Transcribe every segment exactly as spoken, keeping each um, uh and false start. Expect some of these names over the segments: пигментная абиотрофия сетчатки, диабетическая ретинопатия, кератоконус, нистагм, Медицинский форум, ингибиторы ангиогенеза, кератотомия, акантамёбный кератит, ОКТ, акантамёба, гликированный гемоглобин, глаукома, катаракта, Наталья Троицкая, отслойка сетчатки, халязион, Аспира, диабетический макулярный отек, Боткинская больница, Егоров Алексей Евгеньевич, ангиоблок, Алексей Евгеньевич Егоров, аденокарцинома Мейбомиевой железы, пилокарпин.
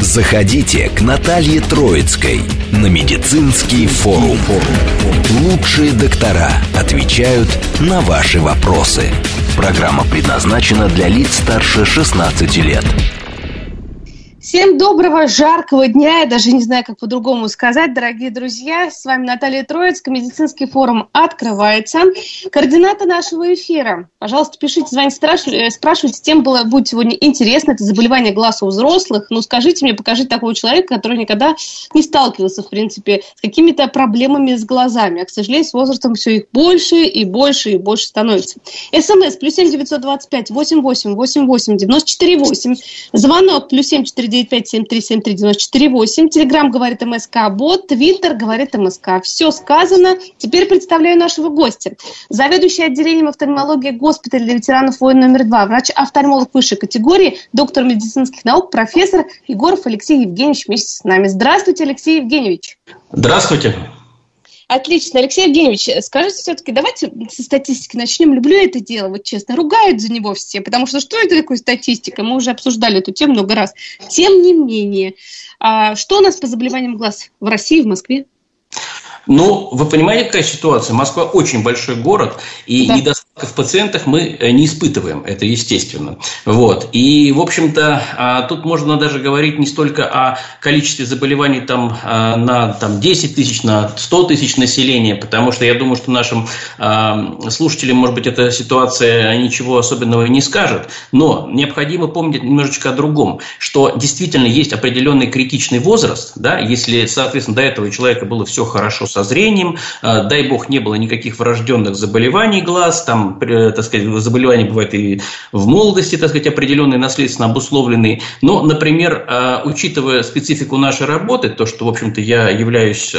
Заходите к Наталье Троицкой на Медицинский форум. Лучшие доктора отвечают на ваши вопросы. Программа предназначена для лиц старше шестнадцати лет. Всем доброго, жаркого дня. Я даже не знаю, как по-другому сказать. Дорогие друзья, с вами Наталья Троицкая. Медицинский форум открывается. Координаты нашего эфира. Пожалуйста, пишите, звоните, спрашивайте, тем было, будет сегодня интересно. Это заболевание глаз у взрослых. Ну, скажите мне, покажите такого человека, который никогда не сталкивался, в принципе, с какими-то проблемами с глазами. А, к сожалению, с возрастом все их больше и больше и больше становится. СМС плюс семь девятьсот двадцать пять восемьдесят восемь восемьдесят восемь девяносто четыре восемь. Звонок плюс семь четыре девять пять семь три семь три девять четыре восемь. Телеграм говорит МСК Бот, Твиттер говорит МСК. Все сказано. Теперь представляю нашего гостя. Заведующий отделением офтальмологии госпиталя для ветеранов войн номер два, врач-офтальмолог высшей категории, доктор медицинских наук, профессор Егоров Алексей Евгеньевич вместе с нами. Здравствуйте, Алексей Евгеньевич. Здравствуйте. Отлично. Алексей Евгеньевич, скажите все-таки, давайте со статистики начнем. Люблю это дело, вот честно. Ругают за него все, потому что что это такое статистика? Мы уже обсуждали эту тему много раз. Тем не менее, что у нас по заболеваниям глаз в России, в Москве? Ну, вы понимаете, какая ситуация? Москва очень большой город, и да. недостатка в пациентах мы не испытываем, это естественно. Вот. И, в общем-то, тут можно даже говорить не столько о количестве заболеваний там, на там, десять тысяч, на сто тысяч населения, потому что я думаю, что нашим слушателям, может быть, эта ситуация ничего особенного не скажет, но необходимо помнить немножечко о другом, что действительно есть определенный критичный возраст, да, если, соответственно, до этого у человека было все хорошо со зрением, дай бог, не было никаких врожденных заболеваний глаз, там, так сказать, заболевания бывают и в молодости, так сказать, определенные наследственно обусловленные. Но, например, учитывая специфику нашей работы, то, что, в общем-то, я являюсь,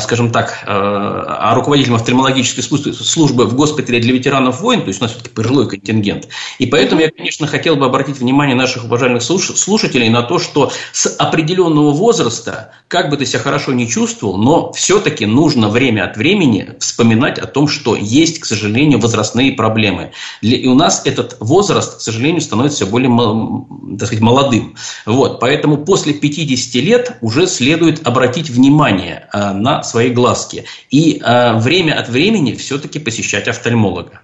скажем так, руководителем офтальмологической службы в госпитале для ветеранов войн, то есть у нас все-таки пожилой контингент, и поэтому я, конечно, хотел бы обратить внимание наших уважаемых слушателей на то, что с определенного возраста, как бы ты себя хорошо не чувствовал, но все все-таки нужно время от времени вспоминать о том, что есть, к сожалению, возрастные проблемы. И у нас этот возраст, к сожалению, становится все более, так сказать, молодым. Вот. Поэтому после пятидесяти лет уже следует обратить внимание на свои глазки. И время от времени все-таки посещать офтальмолога.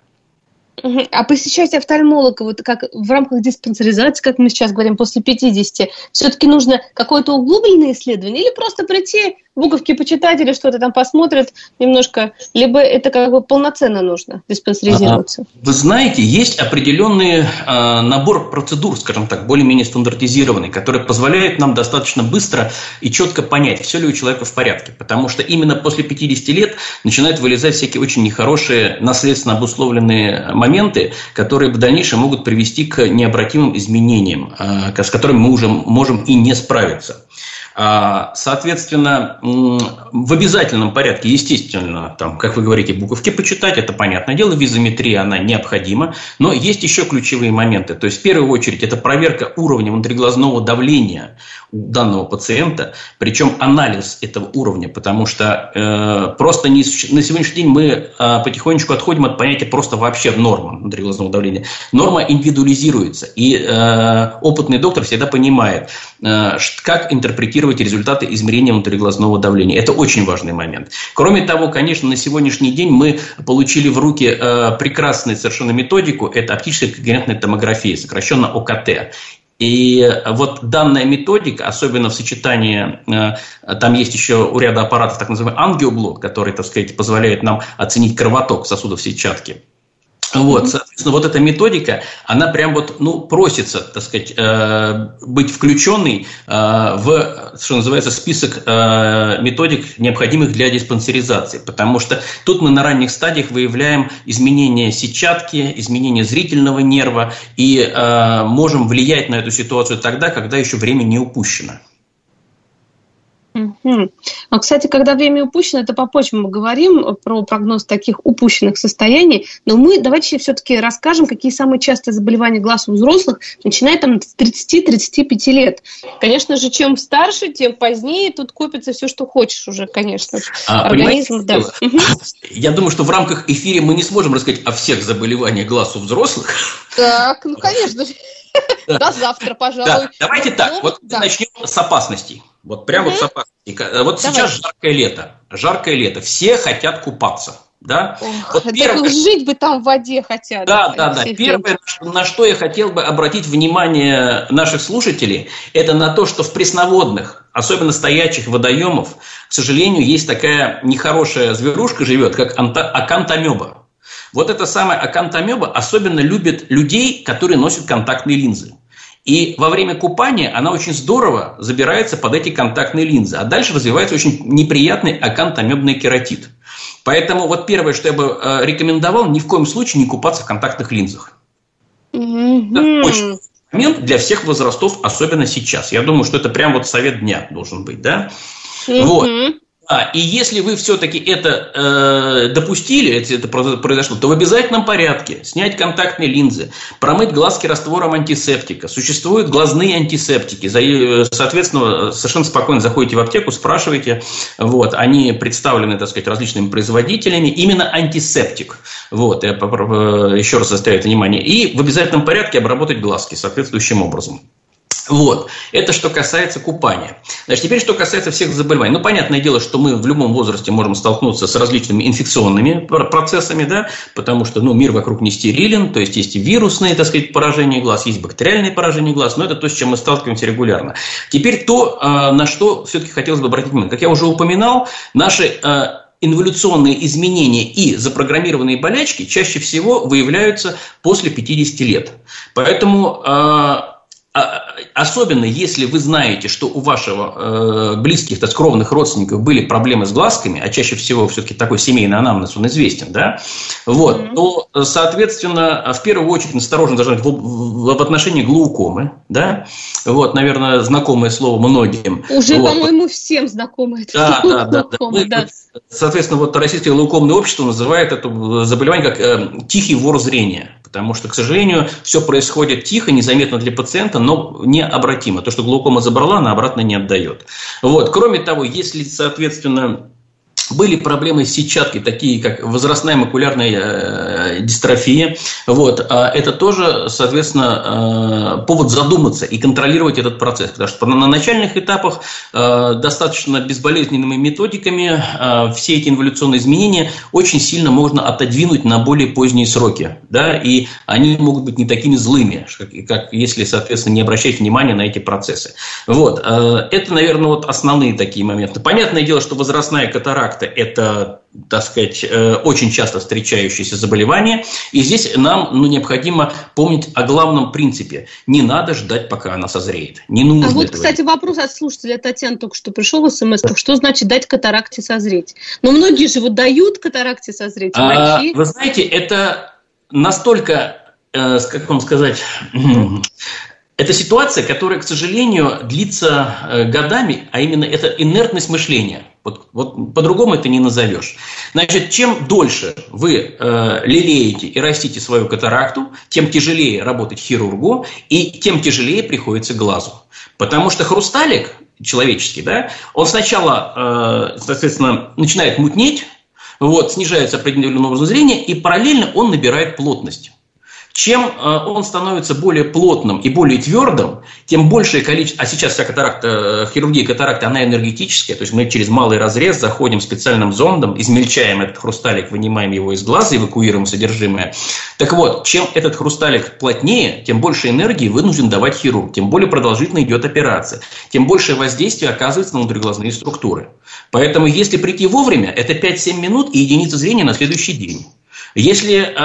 А посещать офтальмолога, вот как в рамках диспансеризации, как мы сейчас говорим, после пятидесяти, все-таки нужно какое-то углубленное исследование или просто прийти, буковки почитать или что-то там посмотрят немножко, либо это как бы полноценно нужно диспансеризироваться? Вы знаете, есть определенный э, набор процедур, скажем так, более-менее стандартизированный, который позволяет нам достаточно быстро и четко понять, все ли у человека в порядке, потому что именно после пятидесяти лет начинают вылезать всякие очень нехорошие, наследственно обусловленные моменты, моменты, которые в дальнейшем могут привести к необратимым изменениям, с которыми мы уже можем и не справиться. Соответственно, в обязательном порядке, естественно, там, как вы говорите, буковки почитать, это понятное дело, визометрия, она необходима, но есть еще ключевые моменты. То есть, в первую очередь, это проверка уровня внутриглазного давления у данного пациента, причем анализ этого уровня, потому что э, просто не, на сегодняшний день мы э, потихонечку отходим от понятия просто вообще норма внутриглазного давления. Норма индивидуализируется, и э, опытный доктор всегда понимает, э, как интерпретировать результаты измерения внутриглазного давления. Это очень важный момент. Кроме того, конечно, на сегодняшний день мы получили в руки э, прекрасную совершенно методику. Это оптическая когерентная томография, сокращенно О К Т. И вот данная методика, особенно в сочетании, там есть еще у ряда аппаратов так называемый ангиоблок, который, так сказать, позволяет нам оценить кровоток сосудов сетчатки. Вот, соответственно, вот эта методика, она прям вот, ну, просится, так сказать, э, быть включенной э, в, что называется, список э, методик, необходимых для диспансеризации, потому что тут мы на ранних стадиях выявляем изменения сетчатки, изменения зрительного нерва и э, можем влиять на эту ситуацию тогда, когда еще время не упущено. Кстати, когда время упущено, это попозже мы говорим про прогноз таких упущенных состояний, но мы давайте все-таки расскажем, какие самые частые заболевания глаз у взрослых, начиная там с тридцати тридцати пяти лет. Конечно же, чем старше, тем позднее тут копится все, что хочешь уже, конечно. А, организм, да. Я думаю, что в рамках эфира мы не сможем рассказать о всех заболеваниях глаз у взрослых. Так, ну конечно же. До завтра, пожалуй. Давайте так, вот начнем с опасностей. Вот прямо угу. вот, вот сейчас Давай. жаркое лето, жаркое лето, все хотят купаться, да? Ох, вот первое... Жить бы там в воде хотят. Да, да, да. Первое, на что я хотел бы обратить внимание наших слушателей, это на то, что в пресноводных, особенно стоячих водоемов, к сожалению, есть такая нехорошая зверушка живет, как акантамёба. Вот эта самая акантамёба особенно любит людей, которые носят контактные линзы. И во время купания она очень здорово забирается под эти контактные линзы. А дальше развивается очень неприятный акантамёбный кератит. Поэтому вот первое, что я бы рекомендовал, ни в коем случае не купаться в контактных линзах. Mm-hmm. Это очень момент для всех возрастов, особенно сейчас. Я думаю, что это прям вот совет дня должен быть, да? Mm-hmm. Вот. А, и если вы все-таки это э, допустили, это, это произошло, то в обязательном порядке снять контактные линзы, промыть глазки раствором антисептика. Существуют глазные антисептики. Соответственно, совершенно спокойно заходите в аптеку, спрашиваете. Вот, они представлены, так сказать, различными производителями. Именно антисептик. Вот, я попробую, еще раз заостряю внимание. И в обязательном порядке обработать глазки соответствующим образом. Вот. Это что касается купания. Значит, теперь что касается всех заболеваний. Ну, понятное дело, что мы в любом возрасте можем столкнуться с различными инфекционными процессами, да, потому что, ну, мир вокруг не стерилен, то есть есть вирусные, так сказать, поражения глаз, есть бактериальные поражения глаз, но это то, с чем мы сталкиваемся регулярно. Теперь то, на что все-таки хотелось бы обратить внимание. Как я уже упоминал, наши инволюционные изменения и запрограммированные болячки чаще всего выявляются после пятидесяти лет. Поэтому... Особенно если вы знаете, что у вашего э, близких, так, кровных родственников были проблемы с глазками, а чаще всего все-таки такой семейный анамнез, он известен, да? Вот, mm-hmm. то, соответственно, в первую очередь осторожно должны быть в, в, в отношении глаукомы, да? Вот, наверное, знакомое слово многим. Уже, вот. По-моему, всем знакомо это да, слово да, да, глаукома, да. да. Соответственно, вот Российское глаукомное общество называет это заболевание как э, тихий вор зрения, потому что, к сожалению, все происходит тихо, незаметно для пациента, но необратимо. То, что глаукома забрала, она обратно не отдает. Вот. Кроме того, если, соответственно, были проблемы с сетчаткой, такие как возрастная макулярная дистрофия, вот, это тоже, соответственно, повод задуматься и контролировать этот процесс. Потому что на начальных этапах достаточно безболезненными методиками все эти инволюционные изменения очень сильно можно отодвинуть на более поздние сроки. Да? И они могут быть не такими злыми, как если, соответственно, не обращать внимания на эти процессы. Вот. Это, наверное, вот основные такие моменты. Понятное дело, что возрастная катаракта это, так сказать, очень часто встречающееся заболевание. И здесь нам ну, необходимо помнить о главном принципе. Не надо ждать, пока она созреет. Не нужно. А вот, этого. Кстати, вопрос от слушателя Татьяны только что пришел в смс-ках. Что значит дать катаракте созреть? Но многие же вот дают катаракте созреть. А, врачи... Вы знаете, это настолько, э, как вам сказать... Это ситуация, которая, к сожалению, длится годами, а именно это инертность мышления. Вот, вот по-другому это не назовешь. Значит, чем дольше вы э, лелеете и растите свою катаракту, тем тяжелее работать хирургу и тем тяжелее приходится глазу. Потому что хрусталик человеческий, да, он сначала, э, соответственно, начинает мутнеть, вот, снижается определенный образ зрения и параллельно он набирает плотность. Чем он становится более плотным и более твердым, тем большее количество... А сейчас вся катаракта, хирургия катаракты, она энергетическая. То есть мы через малый разрез заходим специальным зондом, измельчаем этот хрусталик, вынимаем его из глаза, эвакуируем содержимое. Так вот, чем этот хрусталик плотнее, тем больше энергии вынужден давать хирург, тем более продолжительно идет операция, тем большее воздействие оказывается на внутриглазные структуры. Поэтому если прийти вовремя, это пять-семь минут и единица зрения на следующий день. Если,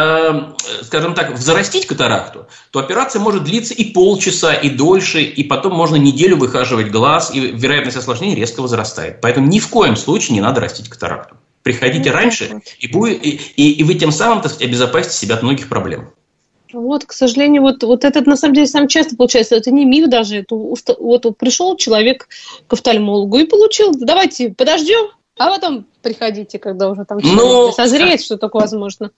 скажем так, взрастить катаракту, то операция может длиться и полчаса, и дольше, и потом можно неделю выхаживать глаз, и вероятность осложнений резко возрастает. Поэтому ни в коем случае не надо растить катаракту. Приходите раньше, и, будет, и, и, и вы тем самым, так сказать, обезопасите себя от многих проблем. Вот, к сожалению, вот, вот это на самом деле самое часто получается, это не миф даже, это уста... вот, вот пришел человек к офтальмологу и получил, давайте подождем, а потом приходите, когда уже там Но... созреет, что такое возможно.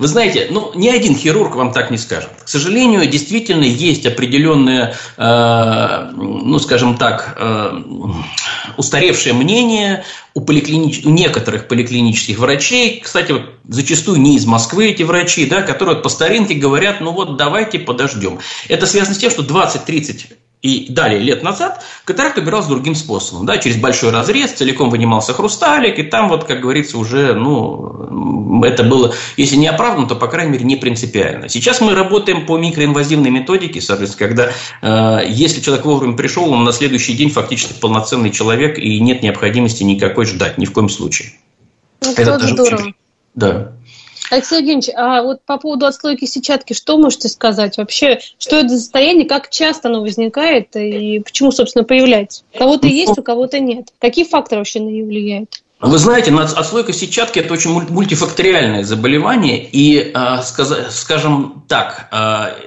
Вы знаете, ну, ни один хирург вам так не скажет. К сожалению, действительно есть определенные, э, ну, скажем так, э, устаревшее мнение у, поликлинич... у некоторых поликлинических врачей, кстати, вот зачастую не из Москвы эти врачи, да, которые по старинке говорят, ну вот давайте подождем. Это связано с тем, что двадцать-тридцать и далее лет назад катаракт убирался другим способом. Да, через большой разрез целиком вынимался хрусталик, и там, вот, как говорится, уже ну, это было, если не оправдано, то, по крайней мере, не принципиально. Сейчас мы работаем по микроинвазивной методике, соответственно, когда э, если человек вовремя пришел, он на следующий день фактически полноценный человек, и нет необходимости никакой ждать, ни в коем случае. Это, это даже здорово. Очень... Да. Алексей Евгеньевич, а вот по поводу отслойки сетчатки, что можете сказать вообще? Что это за состояние, как часто оно возникает и почему, собственно, появляется? У кого-то есть, у кого-то нет. Какие факторы вообще на нее влияют? Вы знаете, отслойка сетчатки – это очень мультифакториальное заболевание. И, скажем так,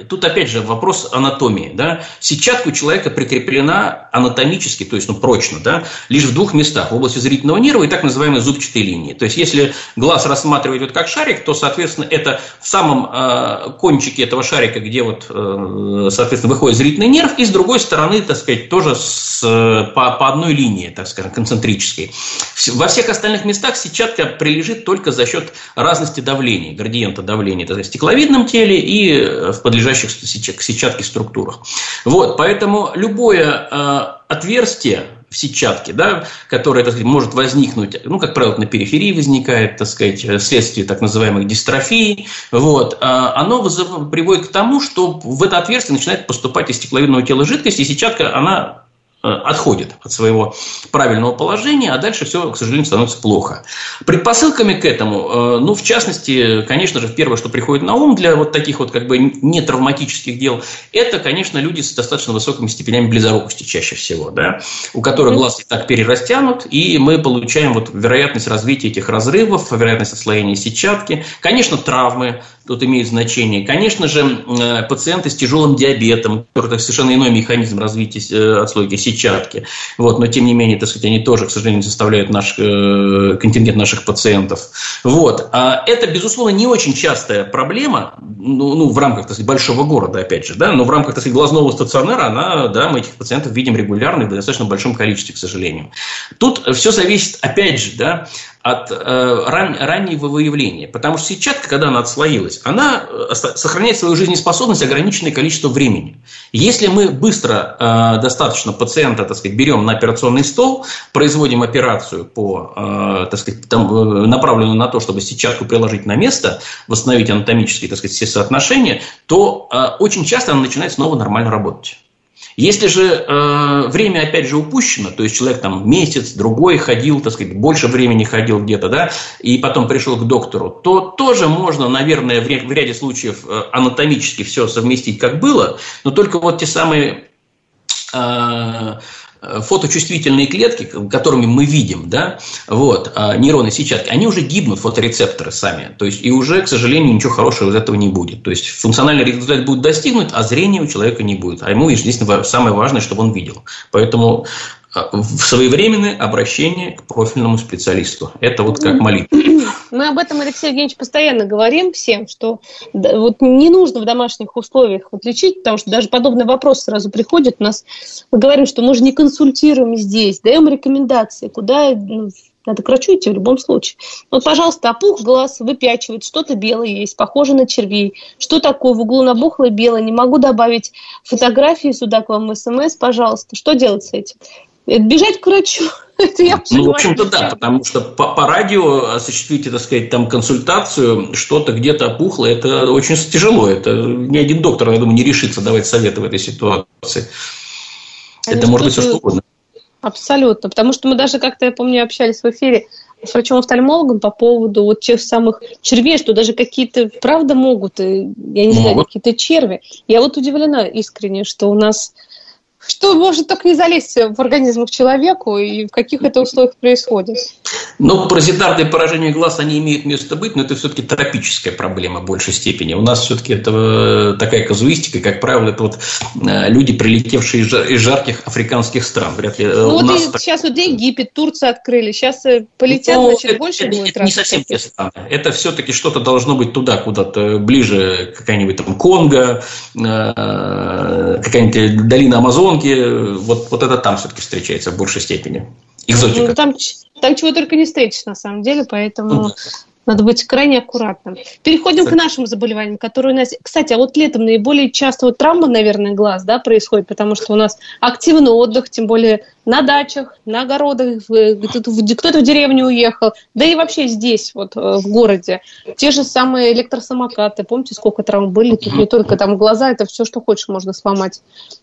тут опять же вопрос анатомии. Да? Сетчатка у человека прикреплена анатомически, то есть ну, прочно, да? Лишь в двух местах – в области зрительного нерва и так называемой зубчатой линии. То есть, если глаз рассматривать вот как шарик, то, соответственно, это в самом кончике этого шарика, где вот, соответственно, выходит зрительный нерв, и с другой стороны, так сказать, тоже с, по, по одной линии, так скажем, концентрической. Во всех Во всех остальных местах сетчатка прилежит только за счет разности давлений, градиента давления, это в стекловидном теле и в подлежащих к сетчатке структурах. Вот, поэтому любое э, отверстие в сетчатке, да, которое, так сказать, может возникнуть, ну, как правило, на периферии возникает, так сказать, вследствие так называемых дистрофий, вот, оно вызов, приводит к тому, что в это отверстие начинает поступать из стекловидного тела жидкость, и сетчатка, она... отходит от своего правильного положения, а дальше все, к сожалению, становится плохо. Предпосылками к этому, ну, в частности, конечно же, первое, что приходит на ум для вот таких вот как бы нетравматических дел, это, конечно, люди с достаточно высокими степенями близорукости чаще всего, да, у которых глаз и так перерастянут, и мы получаем вот вероятность развития этих разрывов, вероятность отслоения сетчатки, конечно, травмы, тут имеет значение. Конечно же, пациенты с тяжелым диабетом, у которых совершенно иной механизм развития отслойки сетчатки. Вот, но, тем не менее, так сказать, они тоже, к сожалению, составляют наш, контингент наших пациентов. Вот. А это, безусловно, не очень частая проблема, ну, ну, в рамках, так сказать, большого города, опять же, да, но в рамках, так сказать, глазного стационара, она, да, мы этих пациентов видим регулярно и в достаточно большом количестве, к сожалению. Тут все зависит, опять же, да, от э, ран, раннего выявления. Потому что сетчатка, когда она отслоилась, она сохраняет свою жизнеспособность ограниченное количество времени. Если мы быстро э, достаточно пациента, так сказать, берем на операционный стол, производим операцию, по, э, так сказать, там, направленную на то, чтобы сетчатку приложить на место, восстановить анатомические, так сказать, все соотношения, то э, очень часто она начинает снова нормально работать. Если же э, время, опять же, упущено, то есть человек там месяц, другой ходил, так сказать, больше времени ходил где-то, да, и потом пришел к доктору, то тоже можно, наверное, в, ря- в ряде случаев э, анатомически все совместить, как было, но только вот те самые... Э, фоточувствительные клетки, которыми мы видим, да, вот, нейроны сетчатки, они уже гибнут, фоторецепторы сами. То есть, и уже, к сожалению, ничего хорошего из этого не будет. То есть, функциональный результат будет достигнут, а зрения у человека не будет. А ему, естественно, самое важное, чтобы он видел. Поэтому своевременное обращение к профильному специалисту. Это вот как молитва. Мы об этом, Алексей Евгеньевич, постоянно говорим всем, что вот не нужно в домашних условиях вот лечить, потому что даже подобный вопрос сразу приходит у нас. Мы говорим, что мы же не консультируем здесь, даем рекомендации, куда надо к врачу идти в любом случае. Вот, пожалуйста, опух глаз, выпячивает, что-то белое есть, похоже на червей. Что такое в углу набухлое белое? Не могу добавить фотографии сюда к вам в СМС, пожалуйста. Что делать с этим? Бежать к врачу. Это я ну, в общем-то, да, потому что по, по радио осуществить, так сказать, там консультацию, что-то где-то опухло, это очень тяжело. Это ни один доктор, я думаю, не решится давать советы в этой ситуации. А это может быть все, что угодно. Абсолютно. Потому что мы даже как-то, я помню, общались в эфире с врачом-офтальмологом по поводу вот тех самых червей, что даже какие-то, правда, могут, я не могут. знаю, какие-то черви. Я вот удивлена искренне, что у нас... Что может только не залезть в организм к человеку и в каких это условиях происходит? Ну, паразитарные поражения глаз, они имеют место быть, но это все-таки тропическая проблема в большей степени. У нас все-таки это такая казуистика, как правило, это вот люди, прилетевшие из жарких африканских стран. Вряд ли ну, у вот нас и, так... Сейчас вот Египет, Турцию открыли, сейчас полетят, ну, значит, это, больше это, будет это не совсем те страны. Это все-таки что-то должно быть туда, куда-то ближе, какая-нибудь там Конго, какая-нибудь долина Амазона. Вот, вот это там все-таки встречается в большей степени. Экзотика. Ну, там, там чего только не встретишь, на самом деле, поэтому ну, да. надо быть крайне аккуратным. Переходим кстати. к нашему заболеванию, которое у нас... Кстати, а вот летом наиболее часто вот травма, наверное, глаз, да, происходит, потому что у нас активный отдых, тем более на дачах, на огородах, кто-то в деревню уехал, да и вообще здесь, вот в городе. Те же самые электросамокаты, помните, сколько травм были? Тут не только там глаза, это все, что хочешь, можно сломать.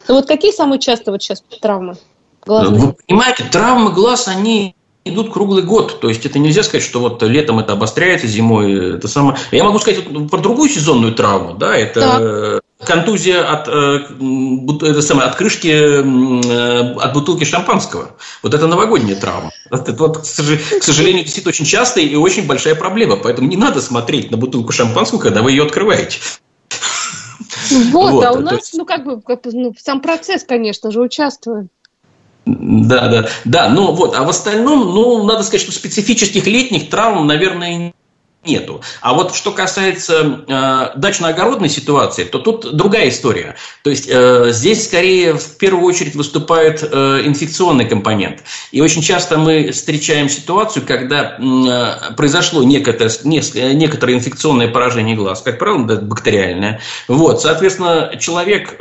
Но вот какие самые частые вот сейчас травмы глазные? Вы понимаете, травмы глаз, они... идут круглый год, то есть это нельзя сказать, что вот летом это обостряется, зимой это самое. Я могу сказать вот про другую сезонную травму, да, это да. контузия от, это самое, от крышки, от бутылки шампанского. Вот это новогодняя травма. Это вот, к сожалению, действительно очень частая и очень большая проблема, поэтому не надо смотреть на бутылку шампанского, когда вы ее открываете. Вот, вот а у нас, есть... ну как бы, как, ну, сам процесс, конечно же, участвует. Да, да, да, ну вот, а в остальном, ну, надо сказать, что специфических летних травм, наверное, нету. А вот что касается э, дачно-огородной ситуации, то тут другая история. То есть э, здесь скорее в первую очередь выступает э, инфекционный компонент. И очень часто мы встречаем ситуацию, когда э, произошло некоторое, некоторое инфекционное поражение глаз, как правило, бактериальное. Вот, соответственно, человек, э,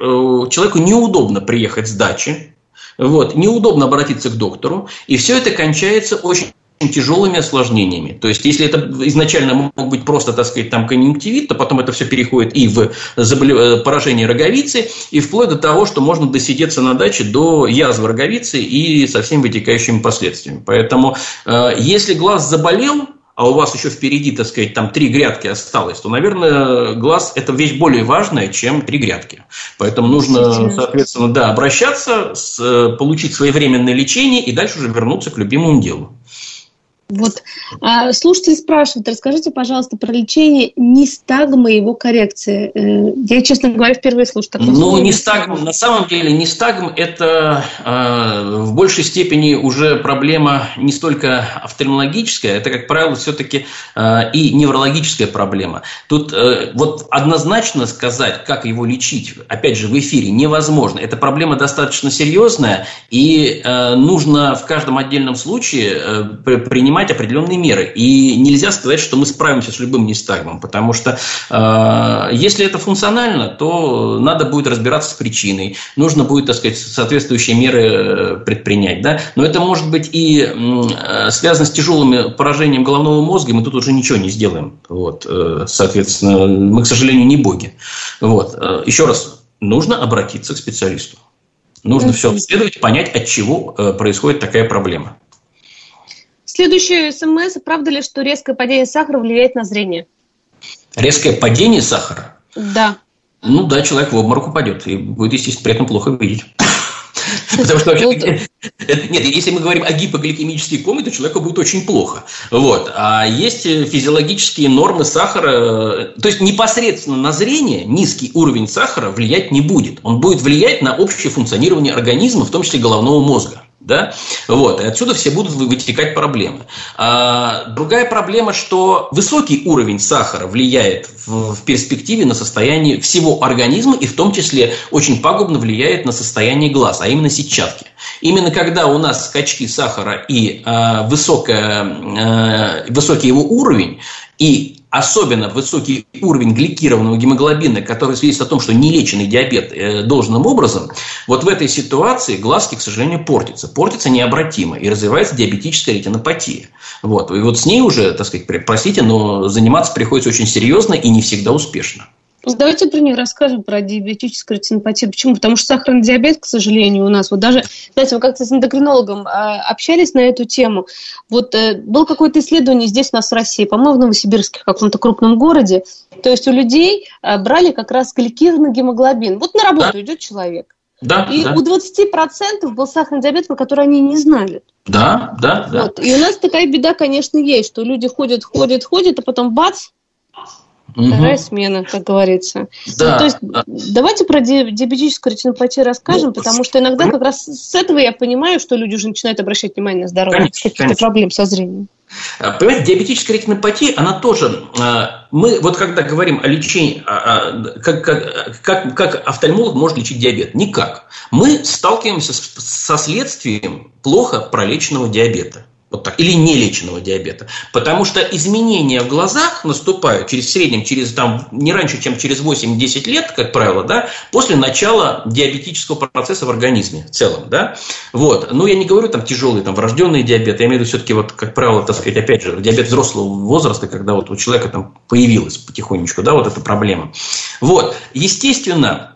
человеку неудобно приехать с дачи. Вот, неудобно обратиться к доктору, и все это кончается очень тяжелыми осложнениями. То есть, если это изначально мог быть просто, так сказать, там, конъюнктивит, то потом это все переходит и в заболев... поражение роговицы, и вплоть до того, что можно досидеться на даче до язвы роговицы и со всеми вытекающими последствиями. Поэтому, э, если глаз заболел, а у вас еще впереди, так сказать, там три грядки осталось, то, наверное, глаз – это вещь более важная, чем три грядки. Поэтому нужно, соответственно, да, обращаться, получить своевременное лечение и дальше уже вернуться к любимому делу. Вот слушатель спрашивает, расскажите, пожалуйста, про лечение нистагмы и его коррекции. Я, честно говоря, впервые слышу такое. Ну, нистагм, на самом деле, нистагм – это э, в большей степени уже проблема не столько офтальмологическая, это, как правило, все-таки э, и неврологическая проблема. Тут э, вот однозначно сказать, как его лечить, опять же, в эфире невозможно. Эта проблема достаточно серьезная, и э, нужно в каждом отдельном случае э, принимать определенные меры. И нельзя сказать, что мы справимся с любым нистагмом, потому что э, если это функционально, то надо будет разбираться с причиной, нужно будет, так сказать, соответствующие меры предпринять. Да? Но это может быть и э, связано с тяжелым поражением головного мозга, и мы тут уже ничего не сделаем. Вот. Соответственно, мы, к сожалению, не боги. Вот. Еще раз, нужно обратиться к специалисту. Нужно все обследовать, понять, от чего происходит такая проблема. Следующее СМС. Правда ли, что резкое падение сахара влияет на зрение? Резкое падение сахара? Да. Ну да, человек в обморок упадет и будет, естественно, при этом плохо видеть. Потому что вообще... Нет, если мы говорим о гипогликемической коме, то человеку будет очень плохо. Вот. А есть физиологические нормы сахара. То есть непосредственно на зрение низкий уровень сахара влиять не будет. Он будет влиять на общее функционирование организма, в том числе головного мозга. Да? Вот. И отсюда все будут вытекать проблемы. А другая проблема, что высокий уровень сахара влияет в, в перспективе на состояние всего организма, и в том числе очень пагубно влияет на состояние глаз, а именно сетчатки. Именно когда у нас скачки сахара и э, высокая, э, высокий его уровень, и особенно высокий уровень гликированного гемоглобина, который свидетельствует о том, что не леченный диабет должным образом, вот в этой ситуации глазки, к сожалению, портятся. Портятся необратимо, и развивается диабетическая ретинопатия. Вот. И вот с ней уже, так сказать, простите, но заниматься приходится очень серьезно и не всегда успешно. Давайте про нее расскажем, про диабетическую ретинопатию. Почему? Потому что сахарный диабет, к сожалению, у нас, вот даже, знаете, вы как-то с эндокринологом общались на эту тему. Вот было какое-то исследование здесь у нас в России, по-моему, в Новосибирске, в каком-то крупном городе. То есть у людей брали как раз гликированный гемоглобин. Вот на работу идет человек. Да, и да. у двадцати процентов был сахарный диабет, про который они не знали. Да, да, да. Вот. И у нас такая беда, конечно, есть, что люди ходят, ходят, ходят, а потом бац, угу. вторая смена, как говорится. Да, ну, то есть да. давайте про диабетическую ретинопатию расскажем, ну, потому что иногда как раз с этого я понимаю, что люди уже начинают обращать внимание на здоровье, каких-то проблем со зрением. Понимаете, диабетическая ретинопатия, она тоже, мы вот когда говорим о лечении, как, как, как, как офтальмолог может лечить диабет? Никак. Мы сталкиваемся с, со следствием плохо пролеченного диабета. Вот так, или нелеченного диабета. Потому что изменения в глазах наступают через, в среднем через, там, не раньше, чем через восемь-десять лет, как правило, да, после начала диабетического процесса в организме в целом. Да? Вот. Ну, я не говорю там тяжелый там, врожденный диабет, я имею в виду все-таки, вот, как правило, так сказать, опять же, диабет взрослого возраста, когда вот у человека там появилась потихонечку, да, вот эта проблема. Вот. Естественно,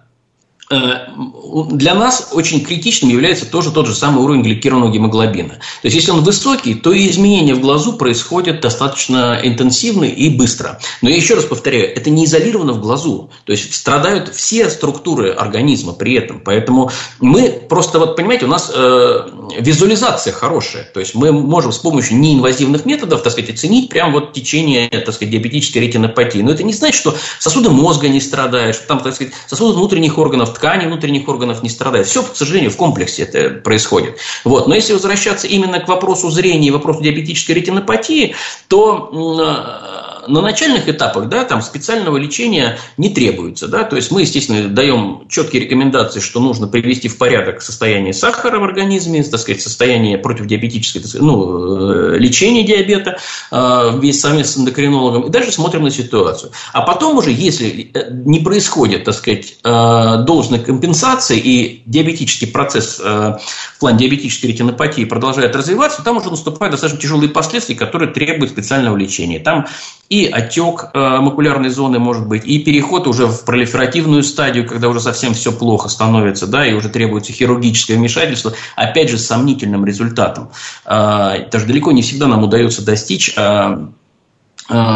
для нас очень критичным является тоже тот же самый уровень гликированного гемоглобина. То есть, если он высокий, то и изменения в глазу происходят достаточно интенсивно и быстро. Но я еще раз повторяю, это не изолировано в глазу. То есть, страдают все структуры организма при этом. Поэтому мы просто, вот понимаете, у нас э, визуализация хорошая. То есть, мы можем с помощью неинвазивных методов, так сказать, оценить прямо вот течение, так сказать, диабетической ретинопатии. Но это не значит, что сосуды мозга не страдают, что там, так сказать, сосуды внутренних органов, ткани внутренних органов не страдают. Все, к сожалению, в комплексе это происходит. Вот. Но если возвращаться именно к вопросу зрения и вопросу диабетической ретинопатии, то на начальных этапах, да, там специального лечения не требуется. Да? То есть мы, естественно, даем четкие рекомендации, что нужно привести в порядок состояние сахара в организме, так сказать, состояние противодиабетической, так сказать, ну, лечения диабета вместе с эндокринологом. И дальше смотрим на ситуацию. А потом уже, если не происходит, так сказать, должность компенсации и диабетический процесс э, в плане диабетической ретинопатии продолжает развиваться, там уже наступают достаточно тяжелые последствия, которые требуют специального лечения. Там и отек э, макулярной зоны может быть, и переход уже в пролиферативную стадию, когда уже совсем все плохо становится, да, и уже требуется хирургическое вмешательство, опять же, с сомнительным результатом. Э, даже далеко не всегда нам удается достичь э,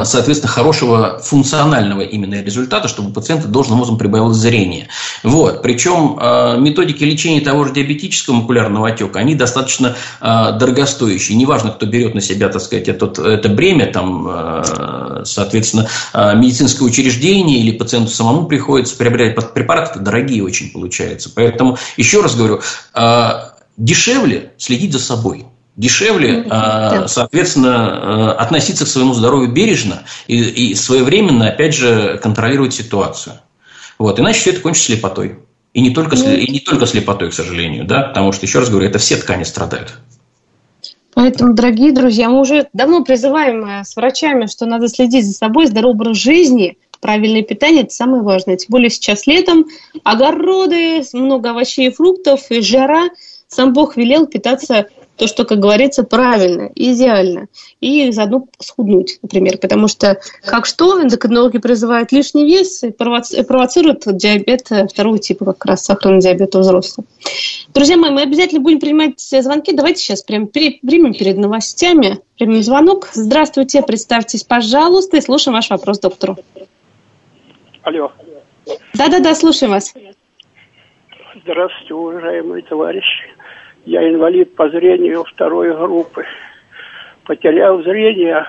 соответственно, хорошего функционального именно результата, чтобы у пациента должным образом прибавилось зрение. Вот. Причем методики лечения того же диабетического макулярного отека, они достаточно дорогостоящие. Неважно, кто берет на себя, так сказать, этот, это бремя, там, соответственно, медицинское учреждение или пациенту самому приходится приобретать препараты, дорогие очень получаются. Поэтому, еще раз говорю, дешевле следить за собой. Дешевле, соответственно, относиться к своему здоровью бережно и, и своевременно, опять же, контролировать ситуацию. Вот. Иначе все это кончится слепотой. И не только, и не только слепотой, к сожалению, да? Потому что, еще раз говорю, это все ткани страдают. Поэтому, дорогие друзья, мы уже давно призываем с врачами, что надо следить за собой, здоровый образ жизни, правильное питание – это самое важное. Тем более сейчас летом огороды, много овощей и фруктов, и жара. Сам Бог велел питаться то, что, как говорится, правильно, идеально. И заодно схуднуть, например. Потому что, как что, эндокринологи призывают лишний вес и провоцируют диабет второго типа, как раз сахарный диабет у взрослых. Друзья мои, мы обязательно будем принимать звонки. Давайте сейчас прям примем перед новостями. Примем звонок. Здравствуйте, представьтесь, пожалуйста, и слушаем ваш вопрос доктору. Алло. Да-да-да, слушаем вас. Здравствуйте, уважаемые товарищи. Я инвалид по зрению второй группы. Потерял зрение.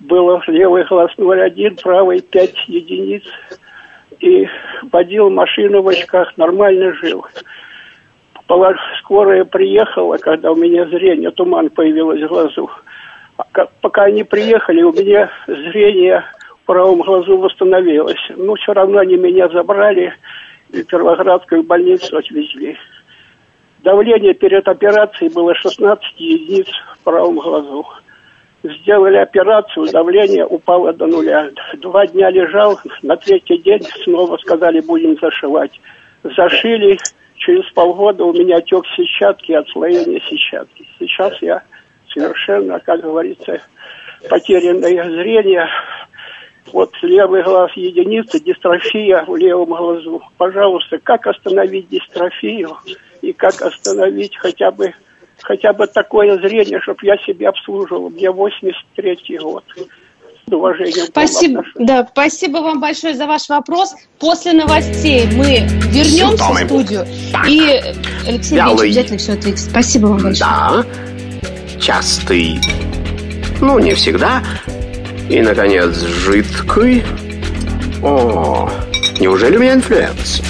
Было левый глаз ноль целых одна десятая, правый пять единиц. И водил машину в очках, нормально жил. Скорая приехала, когда у меня зрение, туман появилось в глазу. Пока они приехали, у меня зрение в правом глазу восстановилось. Но все равно они меня забрали и в Кировоградскую больницу отвезли. Давление перед операцией было шестнадцать единиц в правом глазу. Сделали операцию, давление упало до нуля. Два дня лежал, на третий день снова сказали, будем зашивать. Зашили, через полгода у меня отек сетчатки, отслоение сетчатки. Сейчас я совершенно, как говорится, потерянное зрение. Вот левый глаз единица, дистрофия в левом глазу. Пожалуйста, как остановить дистрофию? И как остановить хотя бы, хотя бы такое зрение, чтобы я себя обслуживал. Мне восемьдесят третий год. с уважением. Спасибо, да, спасибо вам большое за ваш вопрос. После новостей мы вернемся в студию. Так. И Алексей Евгеньевич обязательно все ответит. Спасибо вам большое. Да, частый, ну не всегда. И, наконец, жидкий. О, неужели у меня инфлюенс?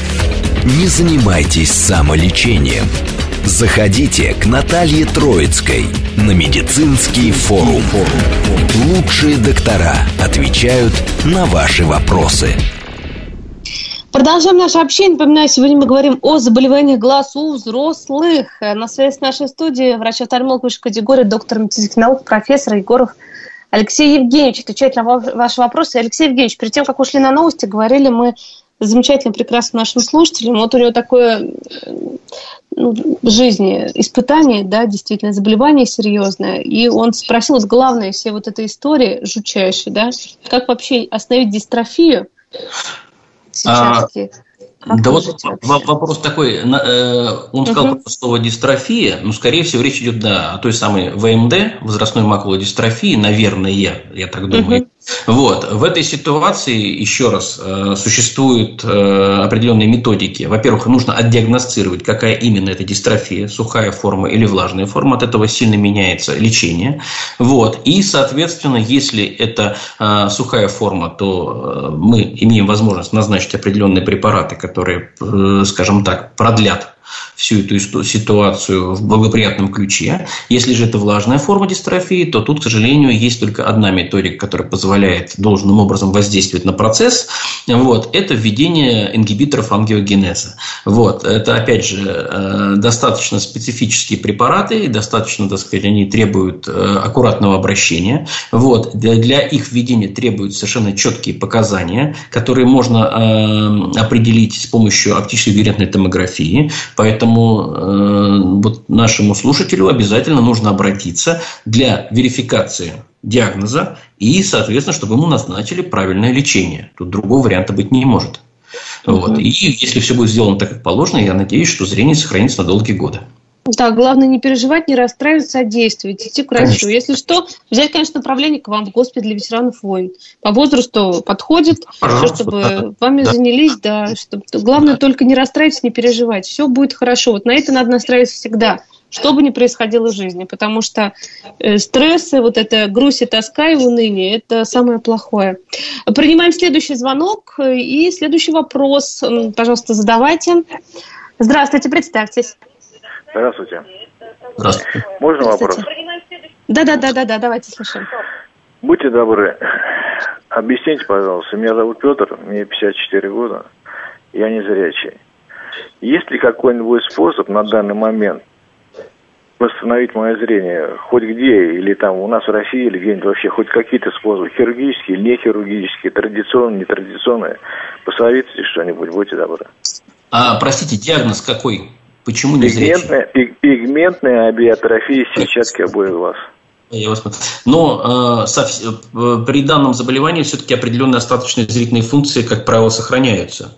Не занимайтесь самолечением. Заходите к Наталье Троицкой на Медицинский форум. Лучшие доктора отвечают на ваши вопросы. Продолжаем наше общение. Напоминаю, сегодня мы говорим о заболеваниях глаз у взрослых. На связи с нашей студией врач-офтальмолог высшей категории, доктор медицинских наук, профессор Егоров Алексей Евгеньевич отвечает на ваши вопросы. Алексей Евгеньевич, перед тем, как ушли на новости, говорили мы замечательно, прекрасно нашим слушателям. Вот у него такое, ну, в жизни испытание, да, действительно, заболевание серьезное. И он спросил, вот главное, все вот этой истории жутчайшей, да, как вообще остановить дистрофию сетчатки? А, да вот вопрос такой. Он сказал угу. слово дистрофия, но, скорее всего, речь идет, да, о той самой вэ эм дэ, возрастной макулярной дистрофии, наверное, я, я так думаю. Угу. Вот. В этой ситуации, еще раз, существуют определенные методики. Во-первых, нужно отдиагностировать, какая именно эта дистрофия, сухая форма или влажная форма. От этого сильно меняется лечение. Вот. И, соответственно, если это сухая форма, то мы имеем возможность назначить определенные препараты, которые, скажем так, продлят всю эту ситуацию в благоприятном ключе. Если же это влажная форма дистрофии, то тут, к сожалению, есть только одна методика, которая позволяет должным образом воздействовать на процесс. Вот. Это введение ингибиторов ангиогенеза. Вот. Это, опять же, достаточно специфические препараты, достаточно, так сказать, они требуют аккуратного обращения. Вот. Для их введения требуются совершенно четкие показания, которые можно определить с помощью оптической когерентной томографии. Поэтому э, вот нашему слушателю обязательно нужно обратиться для верификации диагноза и, соответственно, чтобы ему назначили правильное лечение. Тут другого варианта быть не может. Mm-hmm. Вот. И если все будет сделано так, как положено, я надеюсь, что зрение сохранится на долгие годы. Да, главное не переживать, не расстраиваться, а действовать, идти к врачу. Конечно. Если что, взять, конечно, направление к вам в госпиталь для ветеранов войн. По возрасту подходит, все, чтобы да, вами да. занялись, да, чтобы... главное да. только не расстраиваться, не переживать, все будет хорошо. Вот на это надо настраиваться всегда, что бы ни происходило в жизни, потому что стрессы, вот эта грусть и тоска и уныние, это самое плохое. Принимаем следующий звонок и следующий вопрос, пожалуйста, задавайте. Здравствуйте, представьтесь. Здравствуйте. Здравствуйте. Можно Здравствуйте. вопрос? Да, да, да, да, да, давайте слушаем. Будьте добры, объясните, пожалуйста, меня зовут Петр, мне пятьдесят четыре года, я незрячий. Есть ли какой-нибудь способ на данный момент восстановить мое зрение, хоть где, или там у нас в России, или где-нибудь вообще, хоть какие-то способы, хирургические, нехирургические, традиционные, нетрадиционные, посоветуйте что-нибудь, будьте добры. А, простите, диагноз какой? Почему пигментная, пигментная абиотрофия сетчатки обоих глаз. Я вас смотрю. Но э, со, э, при данном заболевании все-таки определенные остаточные зрительные функции, как правило, сохраняются.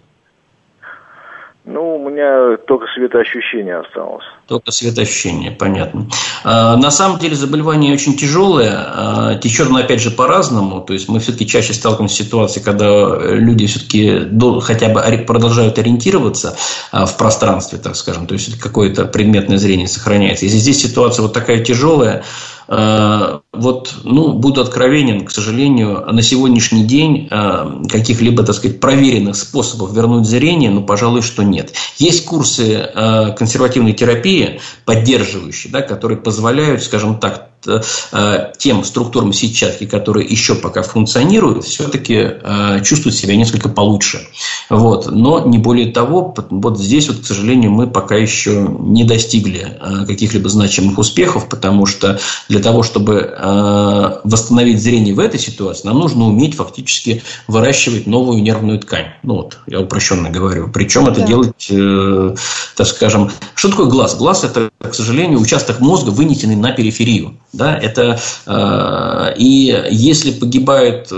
Ну, у меня только светоощущение осталось. Только светоощущение, понятно. А, на самом деле заболевание очень тяжелое. А, течет оно, опять же, по-разному. То есть мы все-таки чаще сталкиваемся с ситуацией, когда люди все-таки до, хотя бы продолжают ориентироваться а, в пространстве, так скажем. То есть какое-то предметное зрение сохраняется. Если здесь ситуация вот такая тяжелая, а, вот, ну, буду откровенен, к сожалению, на сегодняшний день а, каких-либо, так сказать, проверенных способов вернуть зрение, ну, пожалуй, что нет. Есть курсы э, консервативной терапии, поддерживающие, да, которые позволяют, скажем так, э, тем структурам сетчатки, которые еще пока функционируют, все-таки э, чувствовать себя несколько получше. Вот. Но не более того, вот здесь, вот, к сожалению, мы пока еще не достигли э, каких-либо значимых успехов, потому что для того, чтобы э, восстановить зрение в этой ситуации, нам нужно уметь фактически выращивать новую нервную ткань. Ну, вот, я упрощенно говорю. Причем это дело делать, так скажем, что такое глаз? Глаз – это, к сожалению, участок мозга, вынесенный на периферию. Да? Это, э, и если погибают э,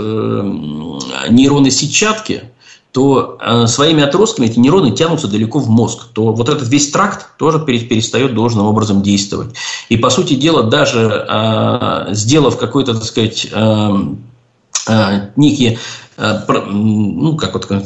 нейроны сетчатки, то э, своими отростками эти нейроны тянутся далеко в мозг, то вот этот весь тракт тоже перестает должным образом действовать. И, по сути дела, даже э, сделав какой-то, так сказать, э, некие, ну, как, вот, как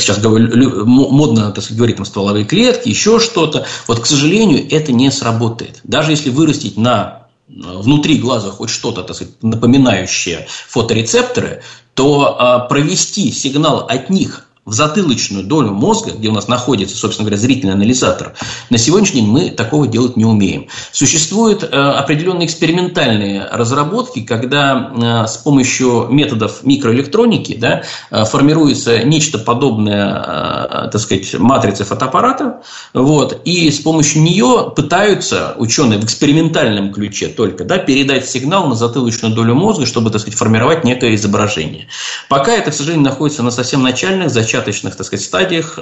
сейчас говорю, модно, так сказать, говорить, там, стволовые клетки, еще что-то. Вот, к сожалению, это не сработает. Даже если вырастить на, внутри глаза хоть что-то, так сказать, напоминающее фоторецепторы, то провести сигнал от них в затылочную долю мозга, где у нас находится, собственно говоря, зрительный анализатор, на сегодняшний день мы такого делать не умеем. Существуют э, определенные экспериментальные разработки, когда э, с помощью методов микроэлектроники, да, э, формируется нечто подобное, э, так сказать, матрице фотоаппарата, вот, и с помощью нее пытаются ученые в экспериментальном ключе только, да, передать сигнал на затылочную долю мозга, чтобы, так сказать, формировать некое изображение. Пока это, к сожалению, находится на совсем начальных, зачатках, так сказать, стадиях,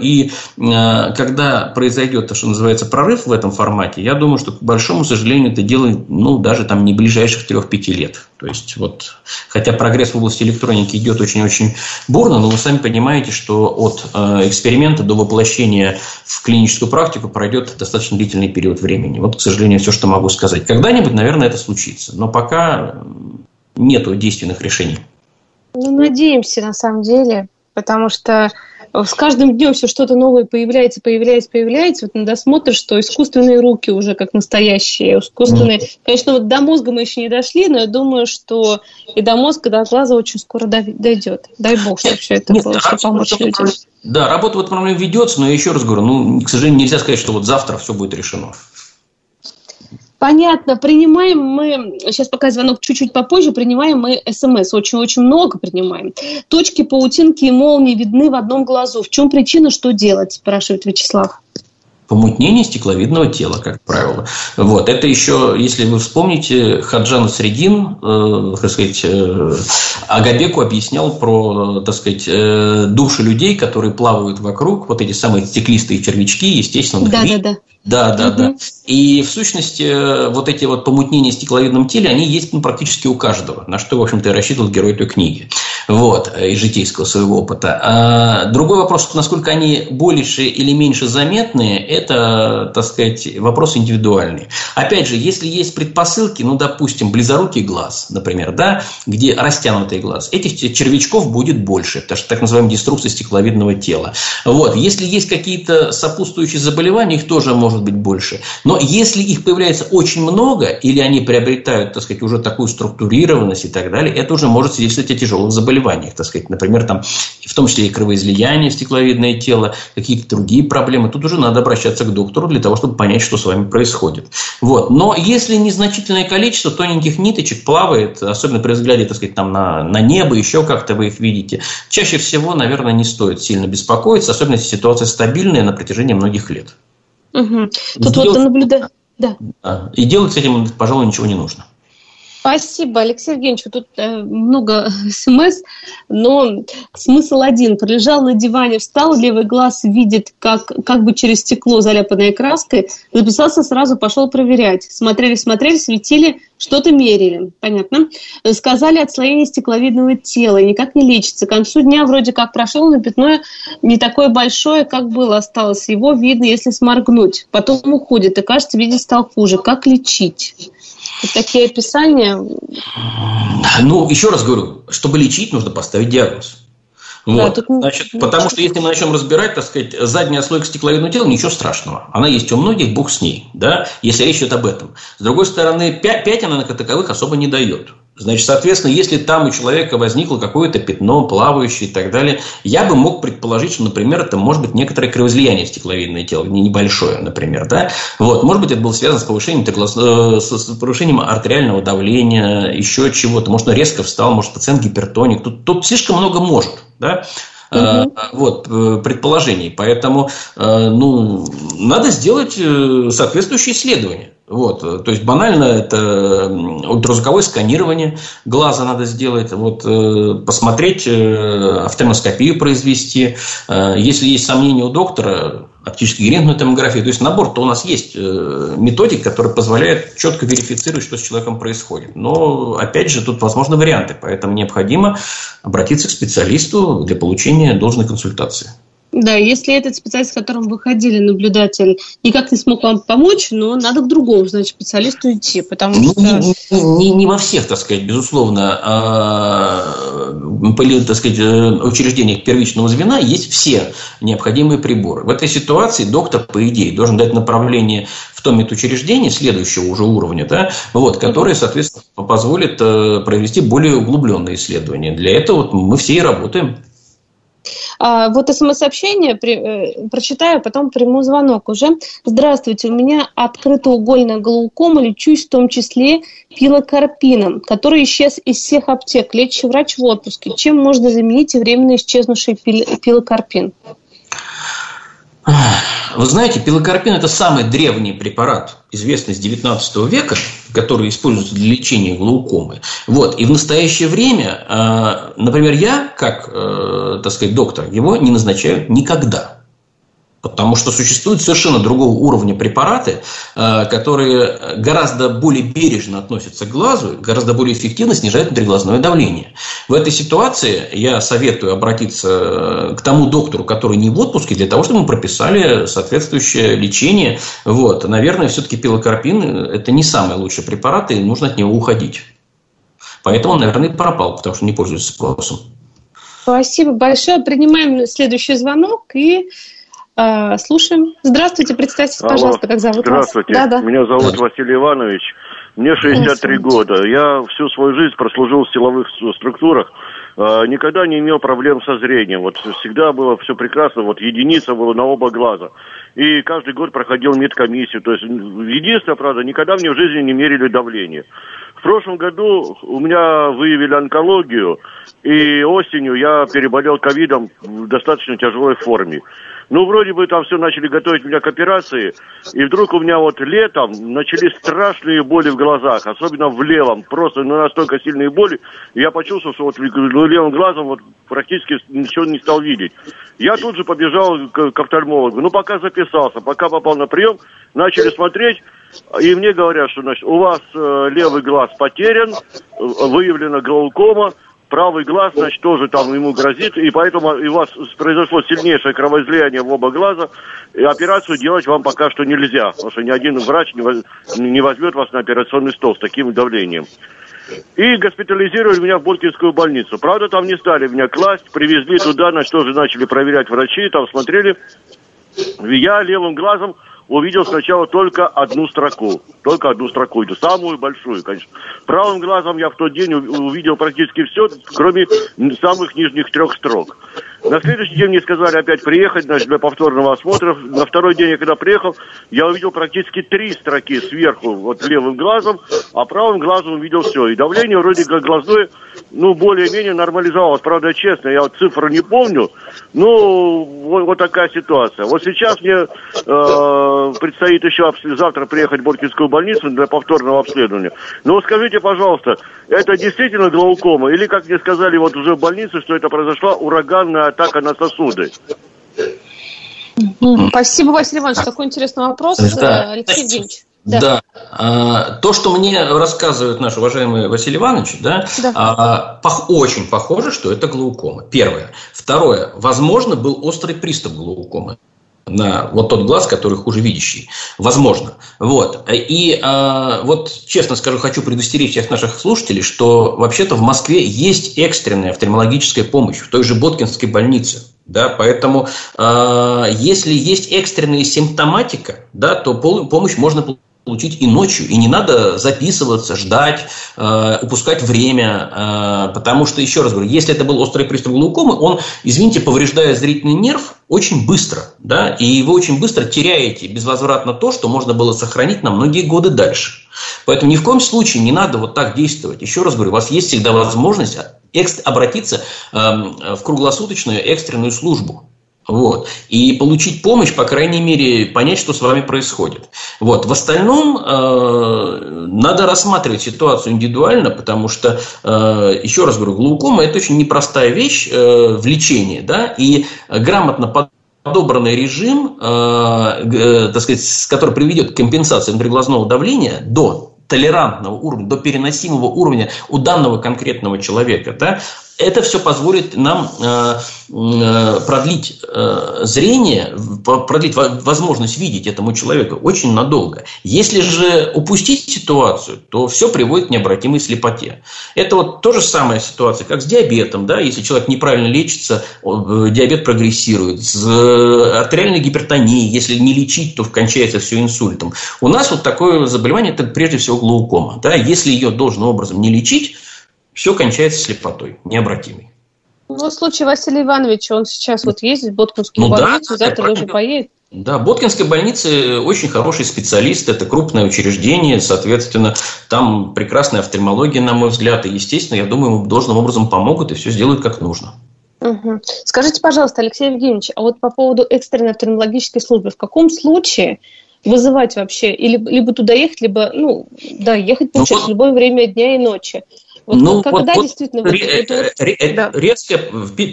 и когда произойдет то, что называется, прорыв в этом формате, я думаю, что, к большому сожалению, это дело, ну, даже там не ближайших трех-пяти лет. То есть, вот, хотя прогресс в области электроники идет очень-очень бурно, но вы сами понимаете, что от эксперимента до воплощения в клиническую практику пройдет достаточно длительный период времени. Вот, к сожалению, все, что могу сказать. Когда-нибудь, наверное, это случится, но пока нету действенных решений. Ну, надеемся, на самом деле. Потому что с каждым днем все что-то новое появляется, появляется, появляется. Вот надо смотреть, что искусственные руки уже как настоящие, искусственные. Mm. Конечно, вот до мозга мы еще не дошли, но я думаю, что и до мозга, до глаза очень скоро дойдет. Дай бог, чтобы все это было, чтобы помочь людям. Да, работа в этом направлении ведется, но я еще раз говорю, ну, к сожалению, нельзя сказать, что вот завтра все будет решено. Понятно. Принимаем мы, сейчас пока звонок чуть-чуть попозже, принимаем мы СМС. Очень-очень много принимаем. Точки паутинки и молнии видны в одном глазу. В чем причина, что делать, спрашивает Вячеслав. Помутнение стекловидного тела, как правило. Вот. Это еще, если вы вспомните, Хаджан Средин, э, так сказать, э, Агабеку объяснял про, так сказать, э, души людей, которые плавают вокруг, вот эти самые стеклистые червячки, естественно. Да, да, да. Да, да, да. И в сущности, вот эти вот помутнения в стекловидном теле, они есть, ну, практически у каждого, на что, в общем-то, и рассчитывал герой той книги, вот, из житейского своего опыта. А другой вопрос, насколько они больше или меньше заметны, это, так сказать, вопрос индивидуальный. Опять же, если есть предпосылки, ну, допустим, близорукий глаз, например, да, где растянутый глаз, этих червячков будет больше, потому что так называемая деструкция стекловидного тела. Вот. Если есть какие-то сопутствующие заболевания, их тоже можно, может быть, больше. Но если их появляется очень много, или они приобретают, так сказать, уже такую структурированность и так далее, это уже может свидетельствовать о тяжелых заболеваниях, так сказать, например, там, в том числе и кровоизлияние в стекловидное тело, какие-то другие проблемы. Тут уже надо обращаться к доктору для того, чтобы понять, что с вами происходит. Вот. Но если незначительное количество тоненьких ниточек плавает, особенно при взгляде, так сказать, там, на, на небо, еще как-то вы их видите, чаще всего, наверное, не стоит сильно беспокоиться, особенно если ситуация стабильная на протяжении многих лет. Угу. Тут вот наблюда... да. И делать с этим, пожалуй, ничего не нужно. Спасибо, Алексей Евгеньевич. Тут э, много смс, но смысл один. Пролежал на диване, встал, левый глаз видит, как, как бы через стекло, заляпанной краской. Записался сразу, пошел проверять. Смотрели, смотрели, светили, что-то мерили. Понятно. Сказали, отслоение стекловидного тела. Никак не лечится. К концу дня вроде как прошел, но пятно не такое большое, как было, осталось. Его видно, если сморгнуть. Потом уходит, и кажется, видеть стал хуже. Как лечить? Вот такие описания. Ну, еще раз говорю, чтобы лечить, нужно поставить диагноз. Вот. Да, Значит, потому что если мы начнем разбирать, так сказать, задняя отслойка стекловидного тела, ничего страшного. Она есть у многих, бог с ней, да? Если речь идет об этом. С другой стороны, пятен как таковых особо не дает. Значит, соответственно, если там у человека возникло какое-то пятно, плавающее и так далее, я бы мог предположить, что, например, это может быть некоторое кровоизлияние в стекловидное тело, небольшое, например, да? Вот. Может быть, это было связано с повышением, с повышением артериального давления, еще чего-то. Может, он резко встал, может, пациент гипертоник. Тут, тут слишком много может, да? Uh-huh. Вот, предположений. Поэтому, ну, надо сделать соответствующие исследования. Вот. То есть, банально, это ультразвуковое сканирование глаза надо сделать, вот, посмотреть, офтальмоскопию произвести. Если есть сомнения у доктора, оптически герентную томографию. То есть, набор-то у нас есть методик, который позволяет четко верифицировать, что с человеком происходит. Но, опять же, тут возможны варианты. Поэтому необходимо обратиться к специалисту для получения должной консультации. Да, если этот специалист, к которому вы ходили, наблюдатель, никак не смог вам помочь, но надо к другому, значит, специалисту идти, потому не, что... Не, не, не во всех, так сказать, безусловно, а, так сказать, учреждениях первичного звена есть все необходимые приборы. В этой ситуации доктор, по идее, должен дать направление в том медучреждении следующего уже уровня, да, вот, которое, соответственно, позволит провести более углубленные исследования. Для этого вот мы все и работаем. Вот смс-сообщение э, прочитаю, потом приму звонок уже. Здравствуйте, у меня открытоугольная глаукома, лечусь в том числе пилокарпином, который исчез из всех аптек. Лечащий врач в отпуске. Чем можно заменить временно исчезнувший пил- пилокарпин? Вы знаете, пилокарпин – это самый древний препарат, известный с девятнадцатого века, который используется для лечения глаукомы. Вот. И в настоящее время, например, я, как, так сказать, доктор, его не назначаю никогда. Потому что существуют совершенно другого уровня препараты, которые гораздо более бережно относятся к глазу, гораздо более эффективно снижают внутриглазное давление. В этой ситуации я советую обратиться к тому доктору, который не в отпуске, для того, чтобы ему прописали соответствующее лечение. Вот. Наверное, все-таки пилокарпин – это не самый лучший препарат, и нужно от него уходить. Поэтому он, наверное, и пропал, потому что не пользуется спросом. Спасибо большое. Принимаем следующий звонок и... Слушаем. Здравствуйте, представьтесь, Алло. Пожалуйста, как зовут Здравствуйте. Вас. Здравствуйте, меня зовут Василий Иванович, мне шестьдесят три года. Я всю свою жизнь прослужил в силовых структурах, никогда не имел проблем со зрением. Вот всегда было все прекрасно, вот единица была на оба глаза. И каждый год проходил медкомиссию. То есть единственное, правда, никогда мне в жизни не мерили давление. В прошлом году у меня выявили онкологию, и осенью я переболел ковидом в достаточно тяжелой форме. Ну, вроде бы там все начали готовить меня к операции, и вдруг у меня вот летом начались страшные боли в глазах, особенно в левом, просто ну, настолько сильные боли, я почувствовал, что вот левым глазом вот практически ничего не стал видеть. Я тут же побежал к, к офтальмологу, ну, пока записался, пока попал на прием, начали смотреть, и мне говорят, что, значит, у вас э, левый глаз потерян, э, выявлена глаукома, правый глаз, значит, тоже там ему грозит, и поэтому у вас произошло сильнейшее кровоизлияние в оба глаза, и операцию делать вам пока что нельзя, потому что ни один врач не возьмет вас на операционный стол с таким давлением. И госпитализировали меня в Боткинскую больницу. Правда, там не стали меня класть, привезли туда, значит, тоже начали проверять врачи, там смотрели. Я левым глазом увидел сначала только одну строку. Только одну строку. Эту самую большую, конечно. Правым глазом я в тот день увидел практически все, кроме самых нижних трех строк. На следующий день мне сказали опять приехать, значит, для повторного осмотра. На второй день, я когда приехал, я увидел практически три строки сверху, вот левым глазом, а правым глазом увидел все. И давление вроде как глазное, ну, более-менее нормализовалось. Правда, честно, я вот цифру не помню. Ну, вот, вот такая ситуация. Вот сейчас мне э, предстоит еще обс- завтра приехать в Боткинскую больницу для повторного обследования. Но скажите, пожалуйста, это действительно глаукома? Или, как мне сказали вот уже в больнице, что это произошла ураганная атака на сосуды? Спасибо, Василий Иванович. Такой интересный вопрос. Да. Алексей Евгеньевич. Да. да. То, что мне рассказывает наш уважаемый Василий Иванович, да, да. очень похоже, что это глаукома. Первое. Второе. Возможно, был острый приступ глаукомы на вот тот глаз, который хуже видящий. Возможно. Вот. И э, вот честно скажу, хочу предостеречь всех наших слушателей, что вообще-то в Москве есть экстренная офтальмологическая помощь в той же Боткинской больнице. Да, поэтому э, если есть экстренная симптоматика, да, то помощь можно получить. получить и ночью, и не надо записываться, ждать, э, упускать время, э, потому что, еще раз говорю, если это был острый приступ глаукомы, он, извините, повреждает зрительный нерв очень быстро, да, и вы очень быстро теряете безвозвратно то, что можно было сохранить на многие годы дальше. Поэтому ни в коем случае не надо вот так действовать. Еще раз говорю, у вас есть всегда возможность экс- обратиться э, в круглосуточную экстренную службу. Вот. И получить помощь, по крайней мере, понять, что с вами происходит. Вот. В остальном э, надо рассматривать ситуацию индивидуально, потому что, э, еще раз говорю, глаукома – это очень непростая вещь э, в лечении, да, и грамотно подумать, подобранный режим, э, э, так сказать, который приведет к компенсации внутриглазного давления до толерантного уровня, до переносимого уровня у данного конкретного человека, да, это все позволит нам продлить зрение, продлить возможность видеть этому человеку очень надолго. Если же упустить ситуацию, то все приводит к необратимой слепоте. Это вот та же самая ситуация, как с диабетом. Да? Если человек неправильно лечится, диабет прогрессирует. С артериальной гипертонией, если не лечить, то кончается все инсультом. У нас вот такое заболевание – это прежде всего глаукома. Да? Если ее должным образом не лечить, все кончается слепотой, необратимой. Ну, в случае Василия Ивановича, он сейчас вот ездит в Боткинскую ну, больницу, да, завтра уже поедет. Да, Боткинская больница очень хороший специалист, это крупное учреждение, соответственно, там прекрасная офтальмология, на мой взгляд, и, естественно, я думаю, ему должным образом помогут и все сделают как нужно. Угу. Скажите, пожалуйста, Алексей Евгеньевич, а вот по поводу экстренной офтальмологической службы, в каком случае вызывать вообще, или, либо туда ехать, либо, ну, да, ехать, получается, ну, в любое время дня и ночи? Вот, ну, когда вот, действительно вот, ре- это... ре- да. резкое,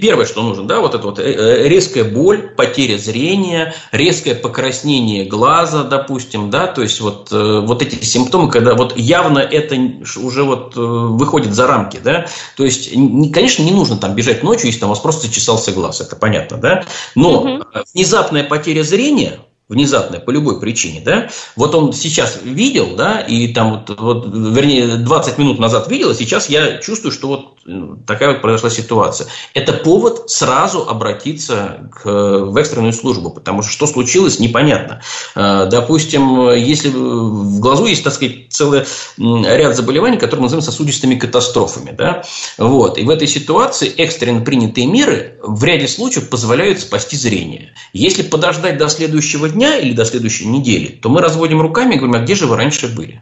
первое, что нужно, да, вот это вот резкая боль, потеря зрения, резкое покраснение глаза, допустим, да, то есть вот, вот эти симптомы, когда вот явно это уже вот выходит за рамки, да, то есть, конечно, не нужно там бежать ночью, если там у вас просто зачесался глаз, это понятно, да, но угу. внезапная потеря зрения. Внезапное, по любой причине, да, вот он сейчас видел, да, и там вот, вот, вернее, двадцать минут назад видел, а сейчас я чувствую, что вот такая вот произошла ситуация. Это повод сразу обратиться к, в экстренную службу, потому что что случилось, непонятно. Допустим, если в глазу есть, так сказать, целый ряд заболеваний, которые мы называем сосудистыми катастрофами, да, вот, и в этой ситуации экстренно принятые меры в ряде случаев позволяют спасти зрение. Если подождать до следующего дня, дня или до следующей недели, то мы разводим руками и говорим, а где же вы раньше были?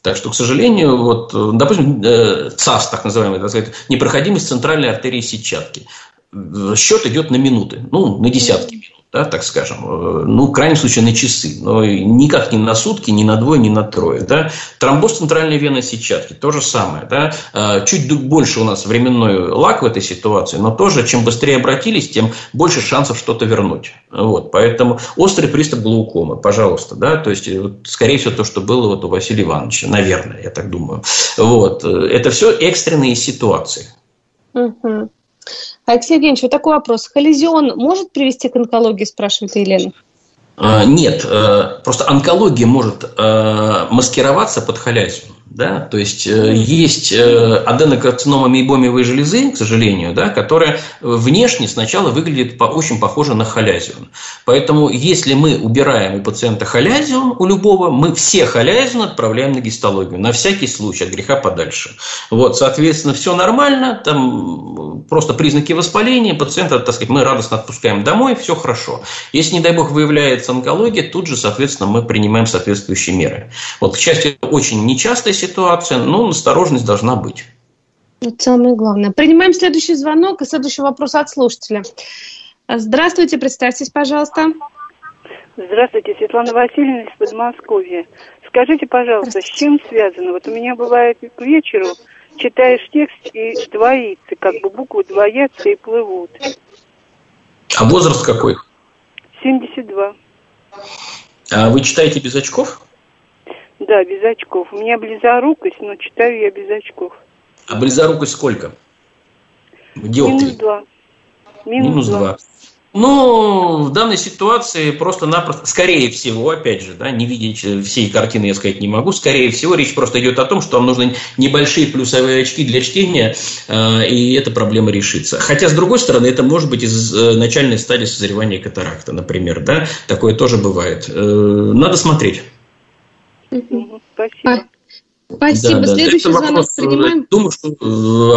Так что, к сожалению, вот, допустим, ЦАС, так называемый, так сказать, непроходимость центральной артерии сетчатки. Счет идет на минуты, ну, на десятки минут, да, так скажем. Ну, в крайнем случае, на часы, но никак не на сутки, ни на двое, ни на трое. Да. Тромбоз центральной вены сетчатки, то же самое. Да. Чуть больше у нас временной лаг в этой ситуации, но тоже, чем быстрее обратились, тем больше шансов что-то вернуть. Вот. Поэтому острый приступ глаукомы, пожалуйста. Да. То есть, скорее всего, то, что было вот у Василия Ивановича, наверное, я так думаю. Вот. Это все экстренные ситуации. Угу. Алексей Евгеньевич, вот такой вопрос. Халязион может привести к онкологии, спрашивает Елена? Нет, просто онкология может маскироваться под халязион. Да? То есть, есть аденокарцинома мейбомиевой железы, к сожалению, да, которая внешне сначала выглядит очень похоже на халязион. Поэтому, если мы убираем у пациента халязион, у любого, мы все халязион отправляем на гистологию, на всякий случай, от греха подальше. Вот, соответственно, все нормально, там просто признаки воспаления, пациента, так сказать, мы радостно отпускаем домой, все хорошо. Если, не дай бог, выявляется онкология, тут же, соответственно, мы принимаем соответствующие меры. Вот, к счастью, это очень нечастая ситуация, но осторожность должна быть. Это самое главное. Принимаем следующий звонок и следующий вопрос от слушателя. Здравствуйте, представьтесь, пожалуйста. Здравствуйте, Светлана Васильевна из Подмосковья. Скажите, пожалуйста, с чем связано? Вот у меня бывает к вечеру, читаешь текст и двоится, как бы буквы двоятся и плывут. А возраст какой? семьдесят два. А вы читаете без очков? Да, без очков. У меня близорукость, но читаю я без очков. А близорукость сколько? Где минус ты? два. Минус, Минус два. два. Ну, в данной ситуации просто-напросто, скорее всего, опять же, да, не видя всей картины, я сказать не могу, скорее всего, речь просто идет о том, что вам нужны небольшие плюсовые очки для чтения, э, и эта проблема решится. Хотя, с другой стороны, это может быть из э, начальной стадии созревания катаракта, например, да, такое тоже бывает. Э, надо смотреть. Угу. Спасибо. Спасибо. Да, следующий да, звонок вопрос, принимаем. Думаю, что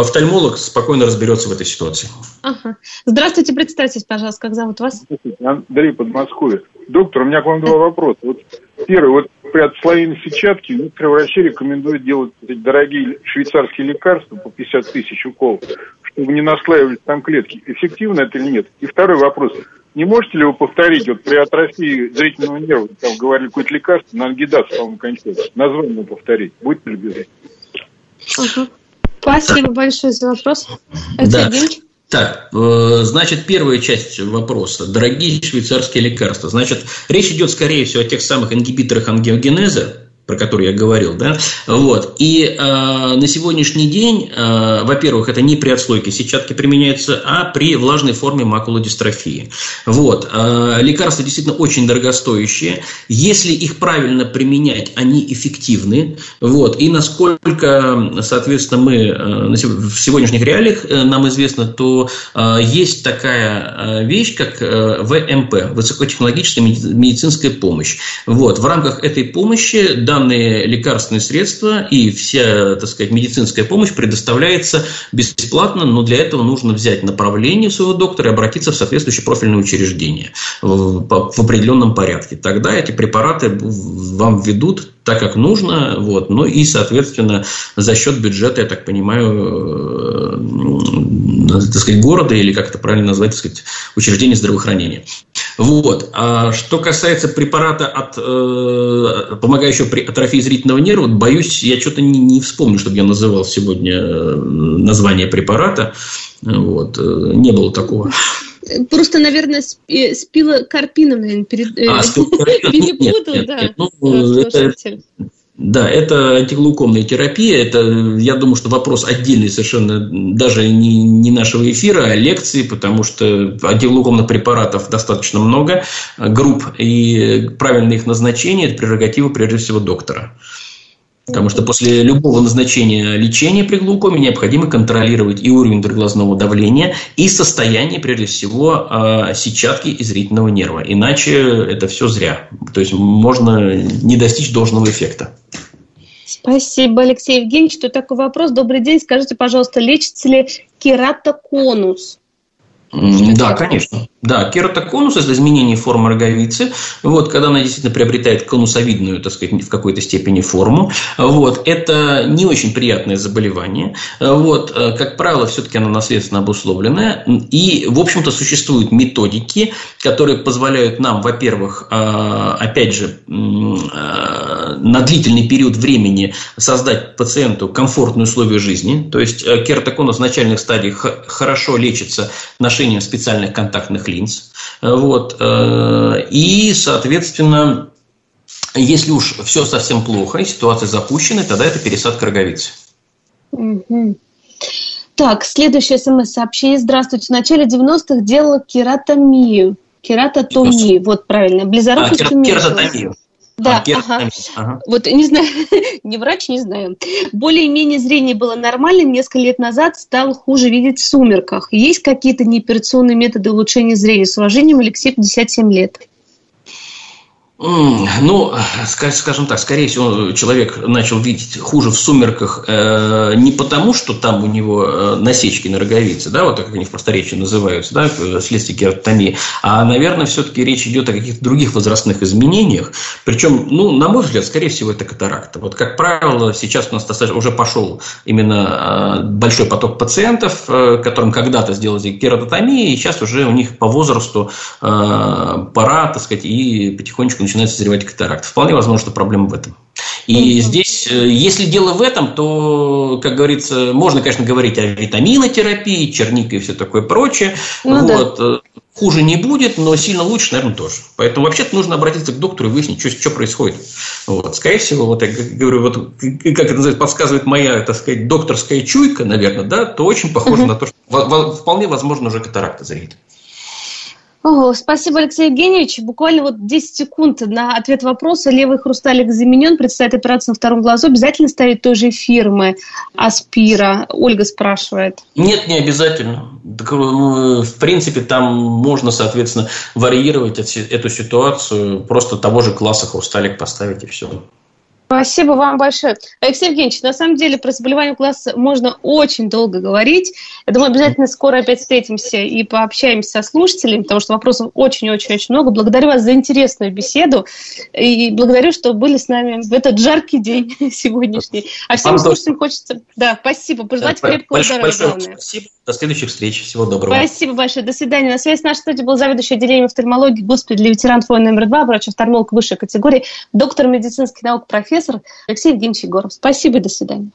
офтальмолог спокойно разберется в этой ситуации. Ага. Здравствуйте, представьтесь, пожалуйста, как зовут вас? Андрей, Подмосковье. Доктор, у меня к вам два вопроса. Вот первый, вот при отслоении сетчатки некоторые врачи рекомендуют делать дорогие швейцарские лекарства по пятьдесят тысяч уколов, чтобы не наслаивались там клетки. Эффективно это или нет? И второй вопрос. Не можете ли вы повторить, вот при атрофии зрительного нерва, там говорили, какое-то лекарство, на ангидаз, по-моему, кончается. Название повторить. Будьте любезны. Угу. Спасибо большое за вопрос. Да. Так, значит, первая часть вопроса. Дорогие швейцарские лекарства. Значит, речь идет, скорее всего, о тех самых ингибиторах ангиогенеза, про который я говорил, да, вот, и э, на сегодняшний день, э, во-первых, это не при отслойке сетчатки применяется, а при влажной форме макулодистрофии, вот, э, лекарства действительно очень дорогостоящие, если их правильно применять, они эффективны, вот, и насколько, соответственно, мы э, в сегодняшних реалиях э, нам известно, то э, есть такая вещь, как э, вэ эм пэ, высокотехнологическая медицинская помощь, вот, в рамках этой помощи данные Данные лекарственные средства и вся, так сказать, медицинская помощь предоставляется бесплатно, но для этого нужно взять направление своего доктора и обратиться в соответствующее профильное учреждение в определенном порядке. Тогда эти препараты вам введут так, как нужно, вот, ну и, соответственно, за счет бюджета, я так понимаю, так сказать, города или как это правильно назвать, так сказать, учреждение здравоохранения. Вот. А что касается препарата, от, э, помогающего при атрофии зрительного нерва, боюсь, я что-то не, не вспомню, чтобы я называл сегодня название препарата. Вот. Не было такого. Просто, наверное, спилокарпином, наверное, перед... А, спилокарпином? Нет, нет, нет, да. Нет, ну, это... Да, это антиглаукомная терапия, это, я думаю, что вопрос отдельный совершенно, даже не, не нашего эфира, а лекции, потому что антиглаукомных препаратов достаточно много, групп, и правильное их назначение – это прерогатива, прежде всего, доктора. Потому что после любого назначения лечения при глаукоме необходимо контролировать и уровень внутриглазного давления, и состояние, прежде всего, сетчатки и зрительного нерва. Иначе это все зря. То есть можно не достичь должного эффекта. Спасибо, Алексей Евгеньевич. Тут такой вопрос. Добрый день. Скажите, пожалуйста, лечится ли кератоконус? Что да, конечно. Да, кератоконус – это изменение формы роговицы. Вот, когда она действительно приобретает конусовидную, так сказать, в какой-то степени форму. Вот, это не очень приятное заболевание. Вот, как правило, все-таки оно наследственно обусловленное. И, в общем-то, существуют методики, которые позволяют нам, во-первых, опять же, на длительный период времени создать пациенту комфортные условия жизни. То есть кератоконус в начальных стадиях хорошо лечится нашей специальных контактных линз. Вот. И, соответственно, если уж все совсем плохо и ситуация запущена, тогда это пересадка роговицы. Угу. Так, следующее смс-сообщение. Здравствуйте. В начале девяностых делала кератомию. Кератотомию. Вот правильно. Близорукость а, уменьшилась. Да, а, ага. ага. Вот не знаю, не врач, не знаю. Более-менее зрение было нормальным. Несколько лет назад стало хуже видеть в сумерках. Есть какие-то неоперационные методы улучшения зрения? С уважением, Алексей, пятьдесят семь лет. Ну, скажем так, скорее всего, человек начал видеть хуже в сумерках э, не потому, что там у него насечки на роговице, да, вот как они в просторечии называются, да, вследствие кератотомии, а, наверное, все-таки речь идет о каких-то других возрастных изменениях. Причем, ну, на мой взгляд, скорее всего, это катаракта. Вот, как правило, сейчас у нас достаточно, уже пошел именно большой поток пациентов, которым когда-то сделали кератотомию, и сейчас уже у них по возрасту э, пора, так сказать, и потихонечку начинает созревать катаракт. Вполне возможно, что проблема в этом. И здесь, если дело в этом, то, как говорится, можно, конечно, говорить о витаминотерапии, чернике и все такое прочее. Ну, вот. Да. Хуже не будет, но сильно лучше, наверное, тоже. Поэтому вообще-то нужно обратиться к доктору и выяснить, что, что происходит. Вот. Скорее всего, вот я говорю, вот, как это называется, подсказывает моя, так сказать, докторская чуйка, наверное, да, то очень похоже uh-huh. на то, что вполне возможно уже катаракта зреет. О, спасибо, Алексей Евгеньевич. Буквально вот десять секунд на ответ вопроса. Левый хрусталик заменен. Предстоит операция на втором глазу. Обязательно ставить той же фирмы Аспира? Ольга спрашивает. Нет, не обязательно. В принципе, там можно, соответственно, варьировать эту ситуацию. Просто того же класса хрусталик поставить и все. Спасибо вам большое. Алексей Евгеньевич, на самом деле про заболевание глаза можно очень долго говорить. Я думаю, обязательно скоро опять встретимся и пообщаемся со слушателями, потому что вопросов очень-очень-очень много. Благодарю вас за интересную беседу и благодарю, что были с нами в этот жаркий день сегодняшний. А всем вам слушателям тоже хочется... Да, спасибо. Пожелать крепкого большое, здоровья, большое главное. Спасибо. До следующих встреч. Всего доброго. Спасибо большое. До свидания. На связи с нашей студией был заведующий отделением офтальмологии госпиталя для ветеранов войн номер два, врач-офтальмолог высшей категории, доктор медицинских наук, профессор Алексей Евгеньевич Егоров. Спасибо и до свидания.